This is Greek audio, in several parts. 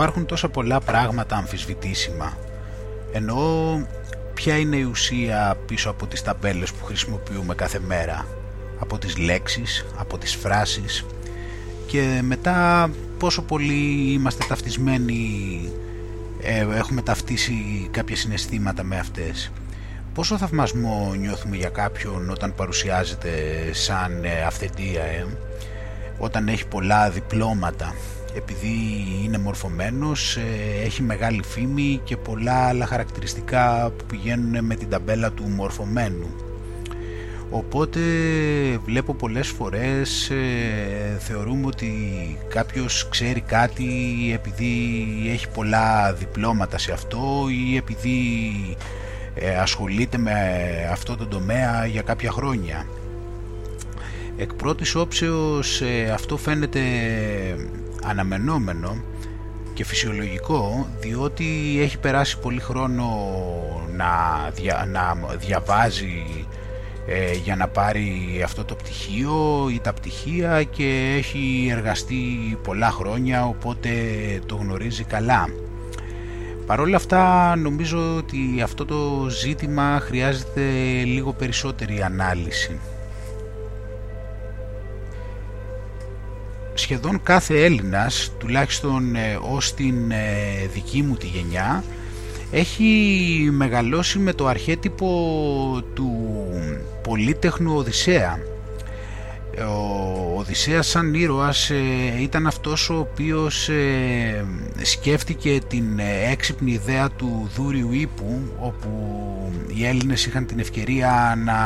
υπάρχουν τόσα πολλά πράγματα αμφισβητήσιμα. Ενώ ποια είναι η ουσία πίσω από τις ταμπέλες που χρησιμοποιούμε κάθε μέρα, από τις λέξεις, από τις φράσεις, και μετά πόσο πολύ είμαστε ταυτισμένοι, έχουμε ταυτίσει κάποια συναισθήματα με αυτές. Πόσο θαυμασμό νιώθουμε για κάποιον όταν παρουσιάζεται σαν αυθεντία, όταν έχει πολλά διπλώματα, επειδή είναι μορφωμένος, έχει μεγάλη φήμη και πολλά άλλα χαρακτηριστικά που πηγαίνουν με την ταμπέλα του μορφωμένου. Οπότε βλέπω πολλές φορές θεωρούμε ότι κάποιος ξέρει κάτι επειδή έχει πολλά διπλώματα σε αυτό ή επειδή ασχολείται με αυτό το τομέα για κάποια χρόνια. Εκ πρώτης όψεως αυτό φαίνεται αναμενόμενο και φυσιολογικό, διότι έχει περάσει πολύ χρόνο να διαβάζει για να πάρει αυτό το πτυχίο ή τα πτυχία και έχει εργαστεί πολλά χρόνια, οπότε το γνωρίζει καλά. Παρ' όλα αυτά νομίζω ότι αυτό το ζήτημα χρειάζεται λίγο περισσότερη ανάλυση. Σχεδόν κάθε Έλληνας, τουλάχιστον ως την δική μου τη γενιά, έχει μεγαλώσει με το αρχέτυπο του πολύτεχνου Οδυσσέα. Ο Οδυσσέας σαν ήρωας ήταν αυτός ο οποίος σκέφτηκε την έξυπνη ιδέα του Δούριου Ίππου, όπου οι Έλληνες είχαν την ευκαιρία να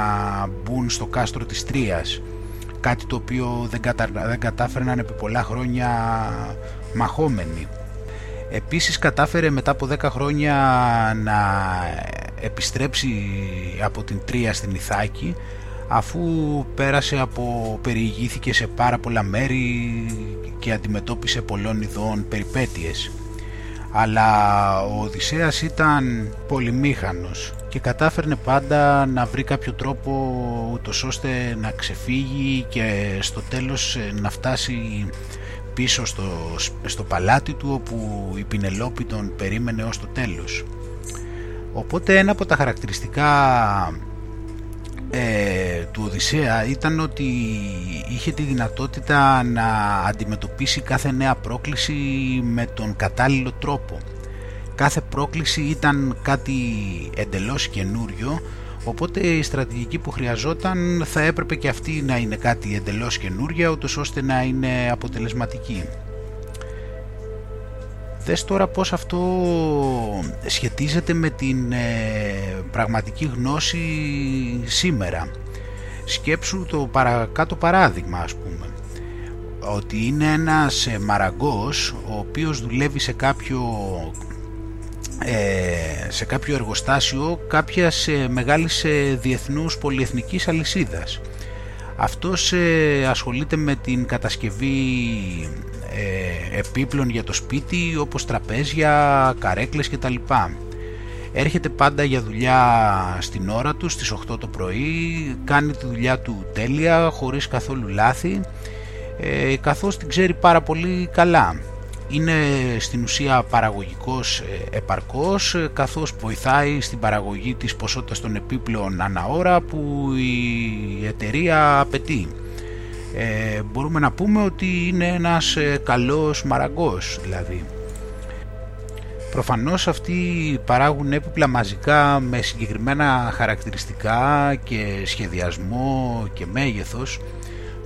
μπουν στο κάστρο της Τρίας, κάτι το οποίο δεν κατάφερναν επί πολλά χρόνια μαχόμενοι. Επίσης κατάφερε μετά από 10 χρόνια να επιστρέψει από την Τρία στην Ιθάκη, αφού περιηγήθηκε σε πάρα πολλά μέρη και αντιμετώπισε πολλών ειδών περιπέτειες. Αλλά ο Οδυσσέας ήταν πολυμήχανος και κατάφερνε πάντα να βρει κάποιο τρόπο ούτως ώστε να ξεφύγει και στο τέλος να φτάσει πίσω στο παλάτι του, όπου η Πινελόπη τον περίμενε ως το τέλος. Οπότε ένα από τα χαρακτηριστικά του Οδυσσέα ήταν ότι είχε τη δυνατότητα να αντιμετωπίσει κάθε νέα πρόκληση με τον κατάλληλο τρόπο. Κάθε πρόκληση ήταν κάτι εντελώς καινούριο, οπότε η στρατηγική που χρειαζόταν θα έπρεπε και αυτή να είναι κάτι εντελώς καινούρια, ούτως ώστε να είναι αποτελεσματική. Δες τώρα πώς αυτό σχετίζεται με την πραγματική γνώση σήμερα. Σκέψου το παρακάτω παράδειγμα, ας πούμε, ότι είναι ένας μαραγκός ο οποίος δουλεύει σε κάποιο εργοστάσιο κάποιας μεγάλης διεθνούς πολυεθνικής αλυσίδας. Αυτός ασχολείται με την κατασκευή επίπλων για το σπίτι, όπως τραπέζια, καρέκλες κτλ. Έρχεται πάντα για δουλειά στην ώρα του, στις 8 το πρωί, κάνει τη δουλειά του τέλεια, χωρίς καθόλου λάθη, καθώς την ξέρει πάρα πολύ καλά. Είναι στην ουσία παραγωγικός επαρκός, καθώς βοηθάει στην παραγωγή της ποσότητας των επίπλων ανά ώρα που η εταιρεία απαιτεί. Μπορούμε να πούμε ότι είναι ένας καλός μαραγκός δηλαδή. Προφανώς αυτοί παράγουν έπιπλα μαζικά με συγκεκριμένα χαρακτηριστικά και σχεδιασμό και μέγεθος,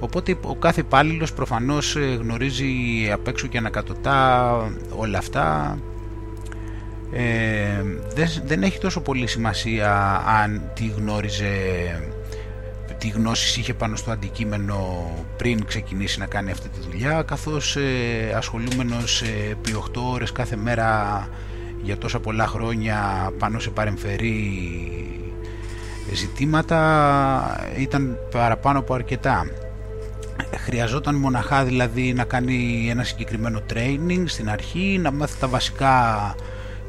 οπότε ο κάθε υπάλληλος προφανώς γνωρίζει απ' έξω και ανακατοτά όλα αυτά. Δεν έχει τόσο πολύ σημασία αν τη γνώριζε, τι γνώσεις είχε πάνω στο αντικείμενο πριν ξεκινήσει να κάνει αυτή τη δουλειά, καθώς ασχολούμενος επί 8 ώρες κάθε μέρα για τόσα πολλά χρόνια πάνω σε παρεμφερή ζητήματα ήταν παραπάνω από αρκετά. Χρειαζόταν μοναχά δηλαδή να κάνει ένα συγκεκριμένο training στην αρχή, να μάθει τα βασικά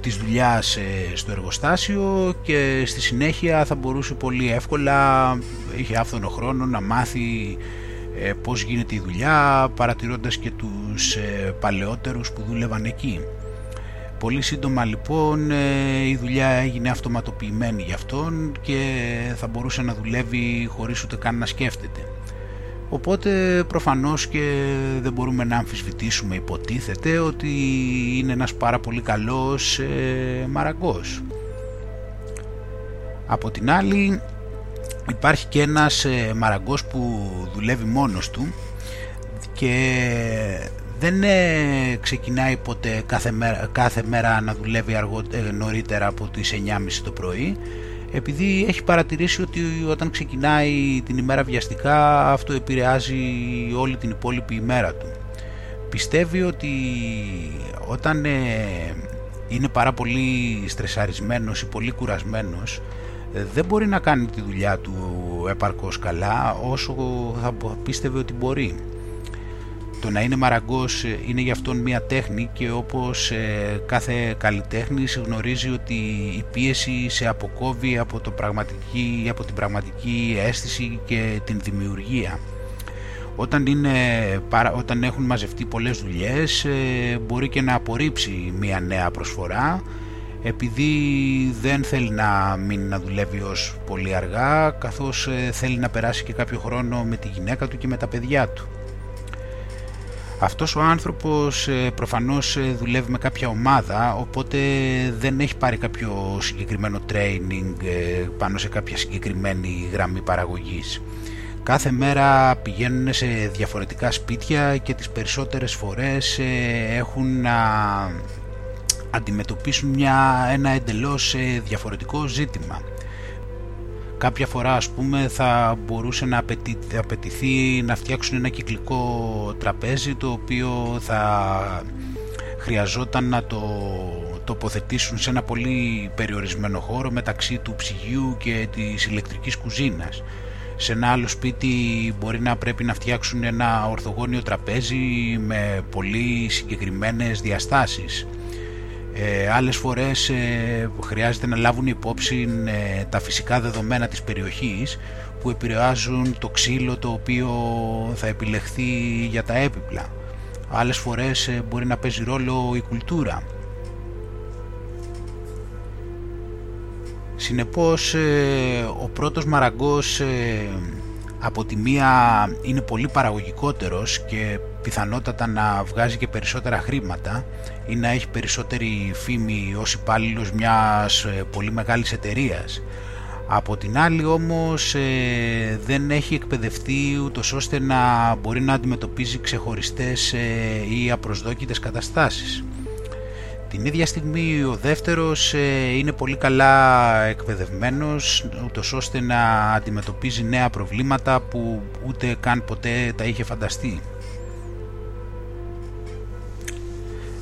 της δουλειάς στο εργοστάσιο και στη συνέχεια θα μπορούσε πολύ εύκολα, είχε άφθονο χρόνο, να μάθει πώς γίνεται η δουλειά, παρατηρώντας και τους παλαιότερους που δούλευαν εκεί. Πολύ σύντομα λοιπόν η δουλειά έγινε αυτοματοποιημένη για αυτόν και θα μπορούσε να δουλεύει χωρίς ούτε καν να σκέφτεται. Οπότε προφανώς και δεν μπορούμε να αμφισβητήσουμε, υποτίθεται, ότι είναι ένας πάρα πολύ καλός μαραγκός. Από την άλλη υπάρχει και ένας μαραγκός που δουλεύει μόνος του και δεν ξεκινάει ποτέ κάθε μέρα να δουλεύει νωρίτερα από τις 9.30 το πρωί, επειδή έχει παρατηρήσει ότι όταν ξεκινάει την ημέρα βιαστικά αυτό επηρεάζει όλη την υπόλοιπη ημέρα του. Πιστεύει ότι όταν είναι πάρα πολύ στρεσαρισμένος ή πολύ κουρασμένος δεν μπορεί να κάνει τη δουλειά του επαρκώς καλά όσο θα πίστευε ότι μπορεί. Το να είναι μαραγκός είναι γι' αυτόν μια τέχνη και όπως κάθε καλλιτέχνης γνωρίζει ότι η πίεση σε αποκόβει από την πραγματική αίσθηση και την δημιουργία. Όταν έχουν μαζευτεί πολλές δουλειές μπορεί και να απορρίψει μια νέα προσφορά, επειδή δεν θέλει να μείνει να δουλεύει ως πολύ αργά, καθώς θέλει να περάσει και κάποιο χρόνο με τη γυναίκα του και με τα παιδιά του. Αυτός ο άνθρωπος προφανώς δουλεύει με κάποια ομάδα, οπότε δεν έχει πάρει κάποιο συγκεκριμένο training πάνω σε κάποια συγκεκριμένη γραμμή παραγωγής. Κάθε μέρα πηγαίνουν σε διαφορετικά σπίτια και τις περισσότερες φορές έχουν να αντιμετωπίσουν ένα εντελώς διαφορετικό ζήτημα. Κάποια φορά, ας πούμε, θα μπορούσε να απαιτηθεί να φτιάξουν ένα κυκλικό τραπέζι, το οποίο θα χρειαζόταν να το τοποθετήσουν σε ένα πολύ περιορισμένο χώρο μεταξύ του ψυγείου και της ηλεκτρικής κουζίνας. Σε ένα άλλο σπίτι μπορεί να πρέπει να φτιάξουν ένα ορθογώνιο τραπέζι με πολύ συγκεκριμένες διαστάσεις. Άλλες φορές χρειάζεται να λάβουν υπόψη τα φυσικά δεδομένα της περιοχής που επηρεάζουν το ξύλο το οποίο θα επιλεχθεί για τα έπιπλα. Άλλες φορές μπορεί να παίζει ρόλο η κουλτούρα. Συνεπώς ο πρώτος μαραγκός από τη μία είναι πολύ παραγωγικότερος και πιθανότατα να βγάζει και περισσότερα χρήματα ή να έχει περισσότερη φήμη ως υπάλληλος μιας πολύ μεγάλης εταιρείας. Από την άλλη όμως δεν έχει εκπαιδευτεί ούτως ώστε να μπορεί να αντιμετωπίζει ξεχωριστές ή απροσδόκητες καταστάσεις. Την ίδια στιγμή ο δεύτερος είναι πολύ καλά εκπαιδευμένος ούτως ώστε να αντιμετωπίζει νέα προβλήματα που ούτε καν ποτέ τα είχε φανταστεί.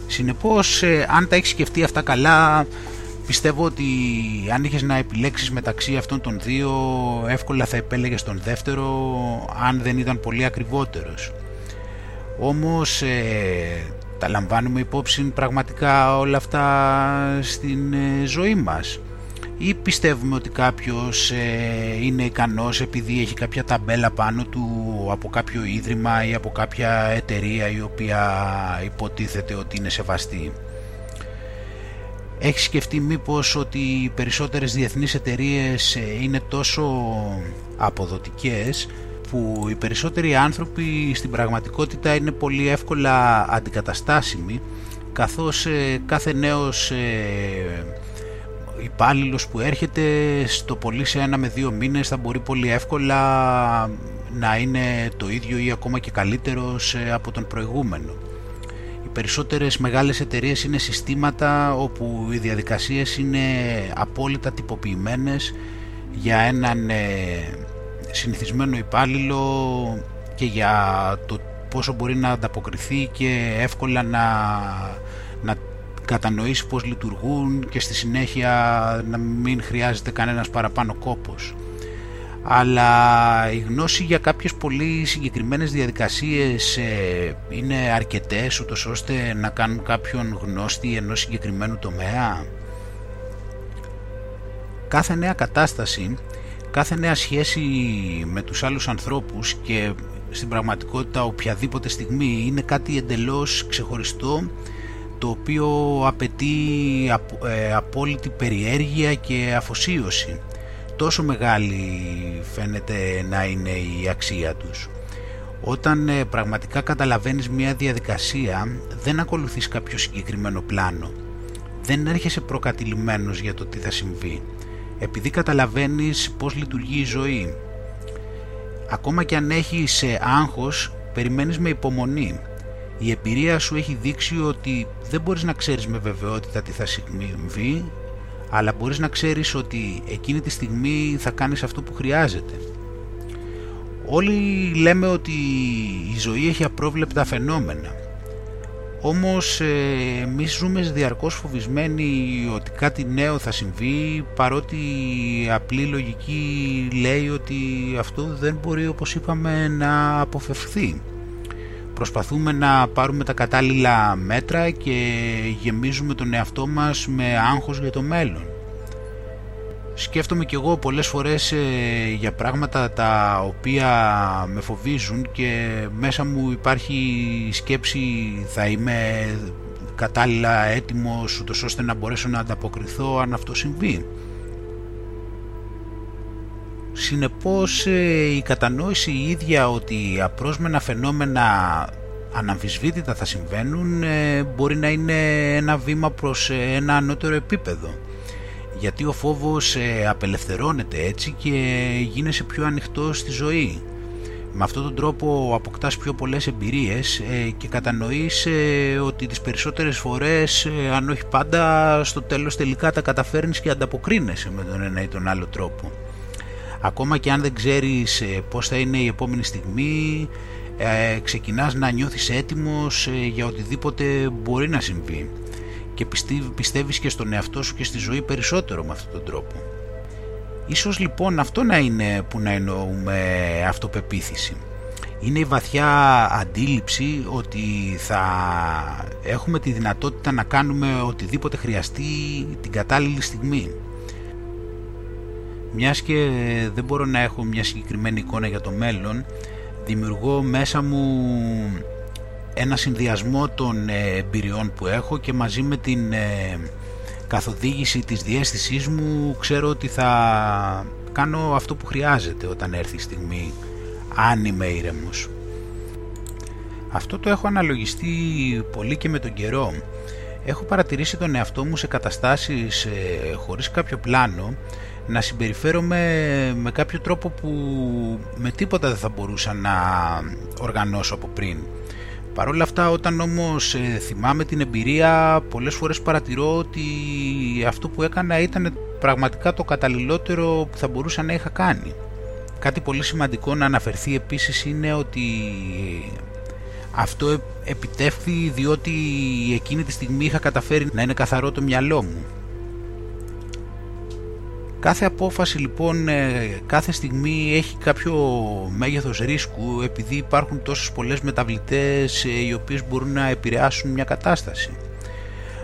Συνεπώς, αν τα έχεις σκεφτεί αυτά καλά, πιστεύω ότι αν είχες να επιλέξεις μεταξύ αυτών των δύο, εύκολα θα επέλεγες τον δεύτερο, αν δεν ήταν πολύ ακριβότερος. Όμως τα λαμβάνουμε υπόψη πραγματικά όλα αυτά στην ζωή μας, ή πιστεύουμε ότι κάποιος είναι ικανός επειδή έχει κάποια ταμπέλα πάνω του από κάποιο ίδρυμα ή από κάποια εταιρεία η οποία υποτίθεται ότι είναι σεβαστή? Έχει σκεφτεί μήπως ότι οι περισσότερες διεθνείς εταιρείες είναι τόσο αποδοτικές που οι περισσότεροι άνθρωποι στην πραγματικότητα είναι πολύ εύκολα αντικαταστάσιμοι, καθώς κάθε νέος υπάλληλος που έρχεται στο πολύ σε 1 με 2 μήνες θα μπορεί πολύ εύκολα να είναι το ίδιο ή ακόμα και καλύτερος από τον προηγούμενο. Οι περισσότερες μεγάλες εταιρείες είναι συστήματα όπου οι διαδικασίες είναι απόλυτα τυποποιημένες για έναν συνηθισμένο υπάλληλο και για το πόσο μπορεί να ανταποκριθεί και εύκολα να κατανοήσει πώς λειτουργούν και στη συνέχεια να μην χρειάζεται κανένας παραπάνω κόπος. Αλλά η γνώση για κάποιες πολύ συγκεκριμένες διαδικασίες είναι αρκετές ούτως ώστε να κάνουν κάποιον γνώστη ενός συγκεκριμένου τομέα. Κάθε νέα κατάσταση, κάθε νέα σχέση με τους άλλους ανθρώπους και στην πραγματικότητα οποιαδήποτε στιγμή είναι κάτι εντελώς ξεχωριστό, το οποίο απαιτεί απόλυτη περιέργεια και αφοσίωση. Τόσο μεγάλη φαίνεται να είναι η αξία τους. Όταν πραγματικά καταλαβαίνεις μια διαδικασία, δεν ακολουθείς κάποιο συγκεκριμένο πλάνο. Δεν έρχεσαι προκατηλημένος για το τι θα συμβεί, επειδή καταλαβαίνεις πώς λειτουργεί η ζωή. Ακόμα και αν έχεις άγχος, περιμένεις με υπομονή. Η εμπειρία σου έχει δείξει ότι δεν μπορείς να ξέρεις με βεβαιότητα τι θα συμβεί, αλλά μπορείς να ξέρεις ότι εκείνη τη στιγμή θα κάνεις αυτό που χρειάζεται. Όλοι λέμε ότι η ζωή έχει απρόβλεπτα φαινόμενα. Όμως εμείς ζούμε διαρκώς φοβισμένοι ότι κάτι νέο θα συμβεί, παρότι η απλή λογική λέει ότι αυτό δεν μπορεί, όπως είπαμε, να αποφευθεί. Προσπαθούμε να πάρουμε τα κατάλληλα μέτρα και γεμίζουμε τον εαυτό μας με άγχος για το μέλλον. Σκέφτομαι κι εγώ πολλές φορές για πράγματα τα οποία με φοβίζουν και μέσα μου υπάρχει σκέψη θα είμαι κατάλληλα έτοιμος ούτως ώστε να μπορέσω να ανταποκριθώ αν αυτό συμβεί. Συνεπώς η κατανόηση η ίδια ότι απρόσμενα φαινόμενα αναμφισβήτητα θα συμβαίνουν μπορεί να είναι ένα βήμα προς ένα ανώτερο επίπεδο, γιατί ο φόβος απελευθερώνεται έτσι και γίνεσαι πιο ανοιχτός στη ζωή. Με αυτόν τον τρόπο αποκτάς πιο πολλές εμπειρίες και κατανοείς ότι τις περισσότερες φορές, αν όχι πάντα, στο τέλος τελικά τα καταφέρνεις και ανταποκρίνεσαι με τον ένα ή τον άλλο τρόπο. Ακόμα και αν δεν ξέρεις πώς θα είναι η επόμενη στιγμή, ξεκινάς να νιώθεις έτοιμος για οτιδήποτε μπορεί να συμβεί και πιστεύεις και στον εαυτό σου και στη ζωή περισσότερο με αυτόν τον τρόπο. Ίσως λοιπόν αυτό να είναι που να εννοούμε αυτοπεποίθηση. Είναι η βαθιά αντίληψη ότι θα έχουμε τη δυνατότητα να κάνουμε οτιδήποτε χρειαστεί την κατάλληλη στιγμή. Μιας και δεν μπορώ να έχω μια συγκεκριμένη εικόνα για το μέλλον, δημιουργώ μέσα μου ένα συνδυασμό των εμπειριών που έχω και μαζί με την καθοδήγηση της διαίσθησής μου ξέρω ότι θα κάνω αυτό που χρειάζεται όταν έρθει η στιγμή, αν είμαι ήρεμος. Αυτό το έχω αναλογιστεί πολύ και με τον καιρό. Έχω παρατηρήσει τον εαυτό μου σε καταστάσεις χωρίς κάποιο πλάνο να συμπεριφέρομαι με κάποιο τρόπο που με τίποτα δεν θα μπορούσα να οργανώσω από πριν. Παρ' όλα αυτά, όταν όμως θυμάμαι την εμπειρία, πολλές φορές παρατηρώ ότι αυτό που έκανα ήταν πραγματικά το καταλληλότερο που θα μπορούσα να είχα κάνει. Κάτι πολύ σημαντικό να αναφερθεί επίσης είναι ότι αυτό επιτεύχθη διότι εκείνη τη στιγμή είχα καταφέρει να είναι καθαρό το μυαλό μου. Κάθε απόφαση λοιπόν, κάθε στιγμή έχει κάποιο μέγεθος ρίσκου, επειδή υπάρχουν τόσες πολλές μεταβλητές οι οποίες μπορούν να επηρεάσουν μια κατάσταση.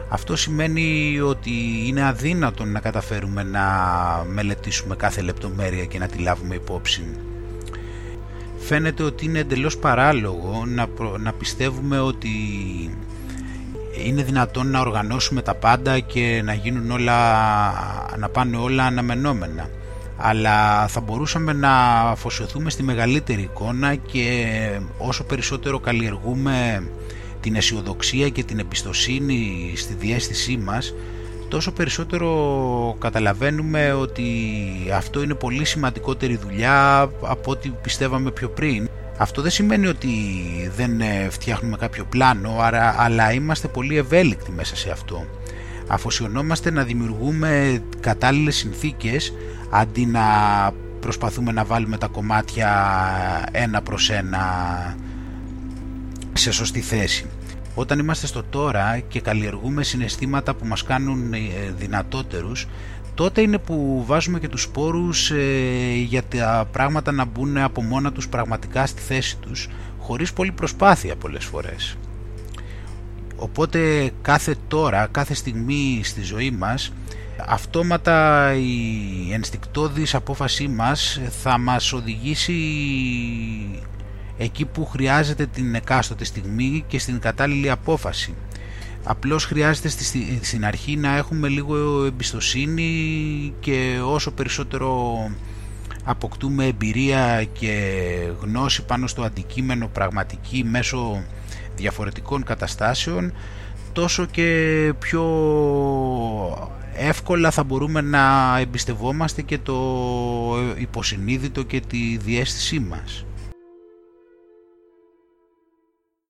Αυτό σημαίνει ότι είναι αδύνατο να καταφέρουμε να μελετήσουμε κάθε λεπτομέρεια και να τη λάβουμε υπόψη. Φαίνεται ότι είναι εντελώς παράλογο να πιστεύουμε ότι είναι δυνατόν να οργανώσουμε τα πάντα και να γίνουν όλα, να πάνε όλα αναμενόμενα. Αλλά θα μπορούσαμε να αφοσιωθούμε στη μεγαλύτερη εικόνα και όσο περισσότερο καλλιεργούμε την αισιοδοξία και την εμπιστοσύνη στη διαίσθησή μας, τόσο περισσότερο καταλαβαίνουμε ότι αυτό είναι πολύ σημαντικότερη δουλειά από ό,τι πιστεύαμε πιο πριν. Αυτό δεν σημαίνει ότι δεν φτιάχνουμε κάποιο πλάνο, αλλά είμαστε πολύ ευέλικτοι μέσα σε αυτό. Αφοσιωνόμαστε να δημιουργούμε κατάλληλες συνθήκες, αντί να προσπαθούμε να βάλουμε τα κομμάτια ένα προς ένα σε σωστή θέση. Όταν είμαστε στο τώρα και καλλιεργούμε συναισθήματα που μας κάνουν δυνατότερους, τότε είναι που βάζουμε και τους σπόρους για τα πράγματα να μπουν από μόνα τους πραγματικά στη θέση τους, χωρίς πολλή προσπάθεια πολλές φορές. Οπότε κάθε τώρα, κάθε στιγμή στη ζωή μας, αυτόματα η ενστικτώδης απόφασή μας θα μας οδηγήσει εκεί που χρειάζεται την εκάστοτε στιγμή και στην κατάλληλη απόφαση. Απλώς χρειάζεται στην αρχή να έχουμε λίγο εμπιστοσύνη και όσο περισσότερο αποκτούμε εμπειρία και γνώση πάνω στο αντικείμενο πραγματική μέσω διαφορετικών καταστάσεων, τόσο και πιο εύκολα θα μπορούμε να εμπιστευόμαστε και το υποσυνείδητο και τη διαίσθησή μας.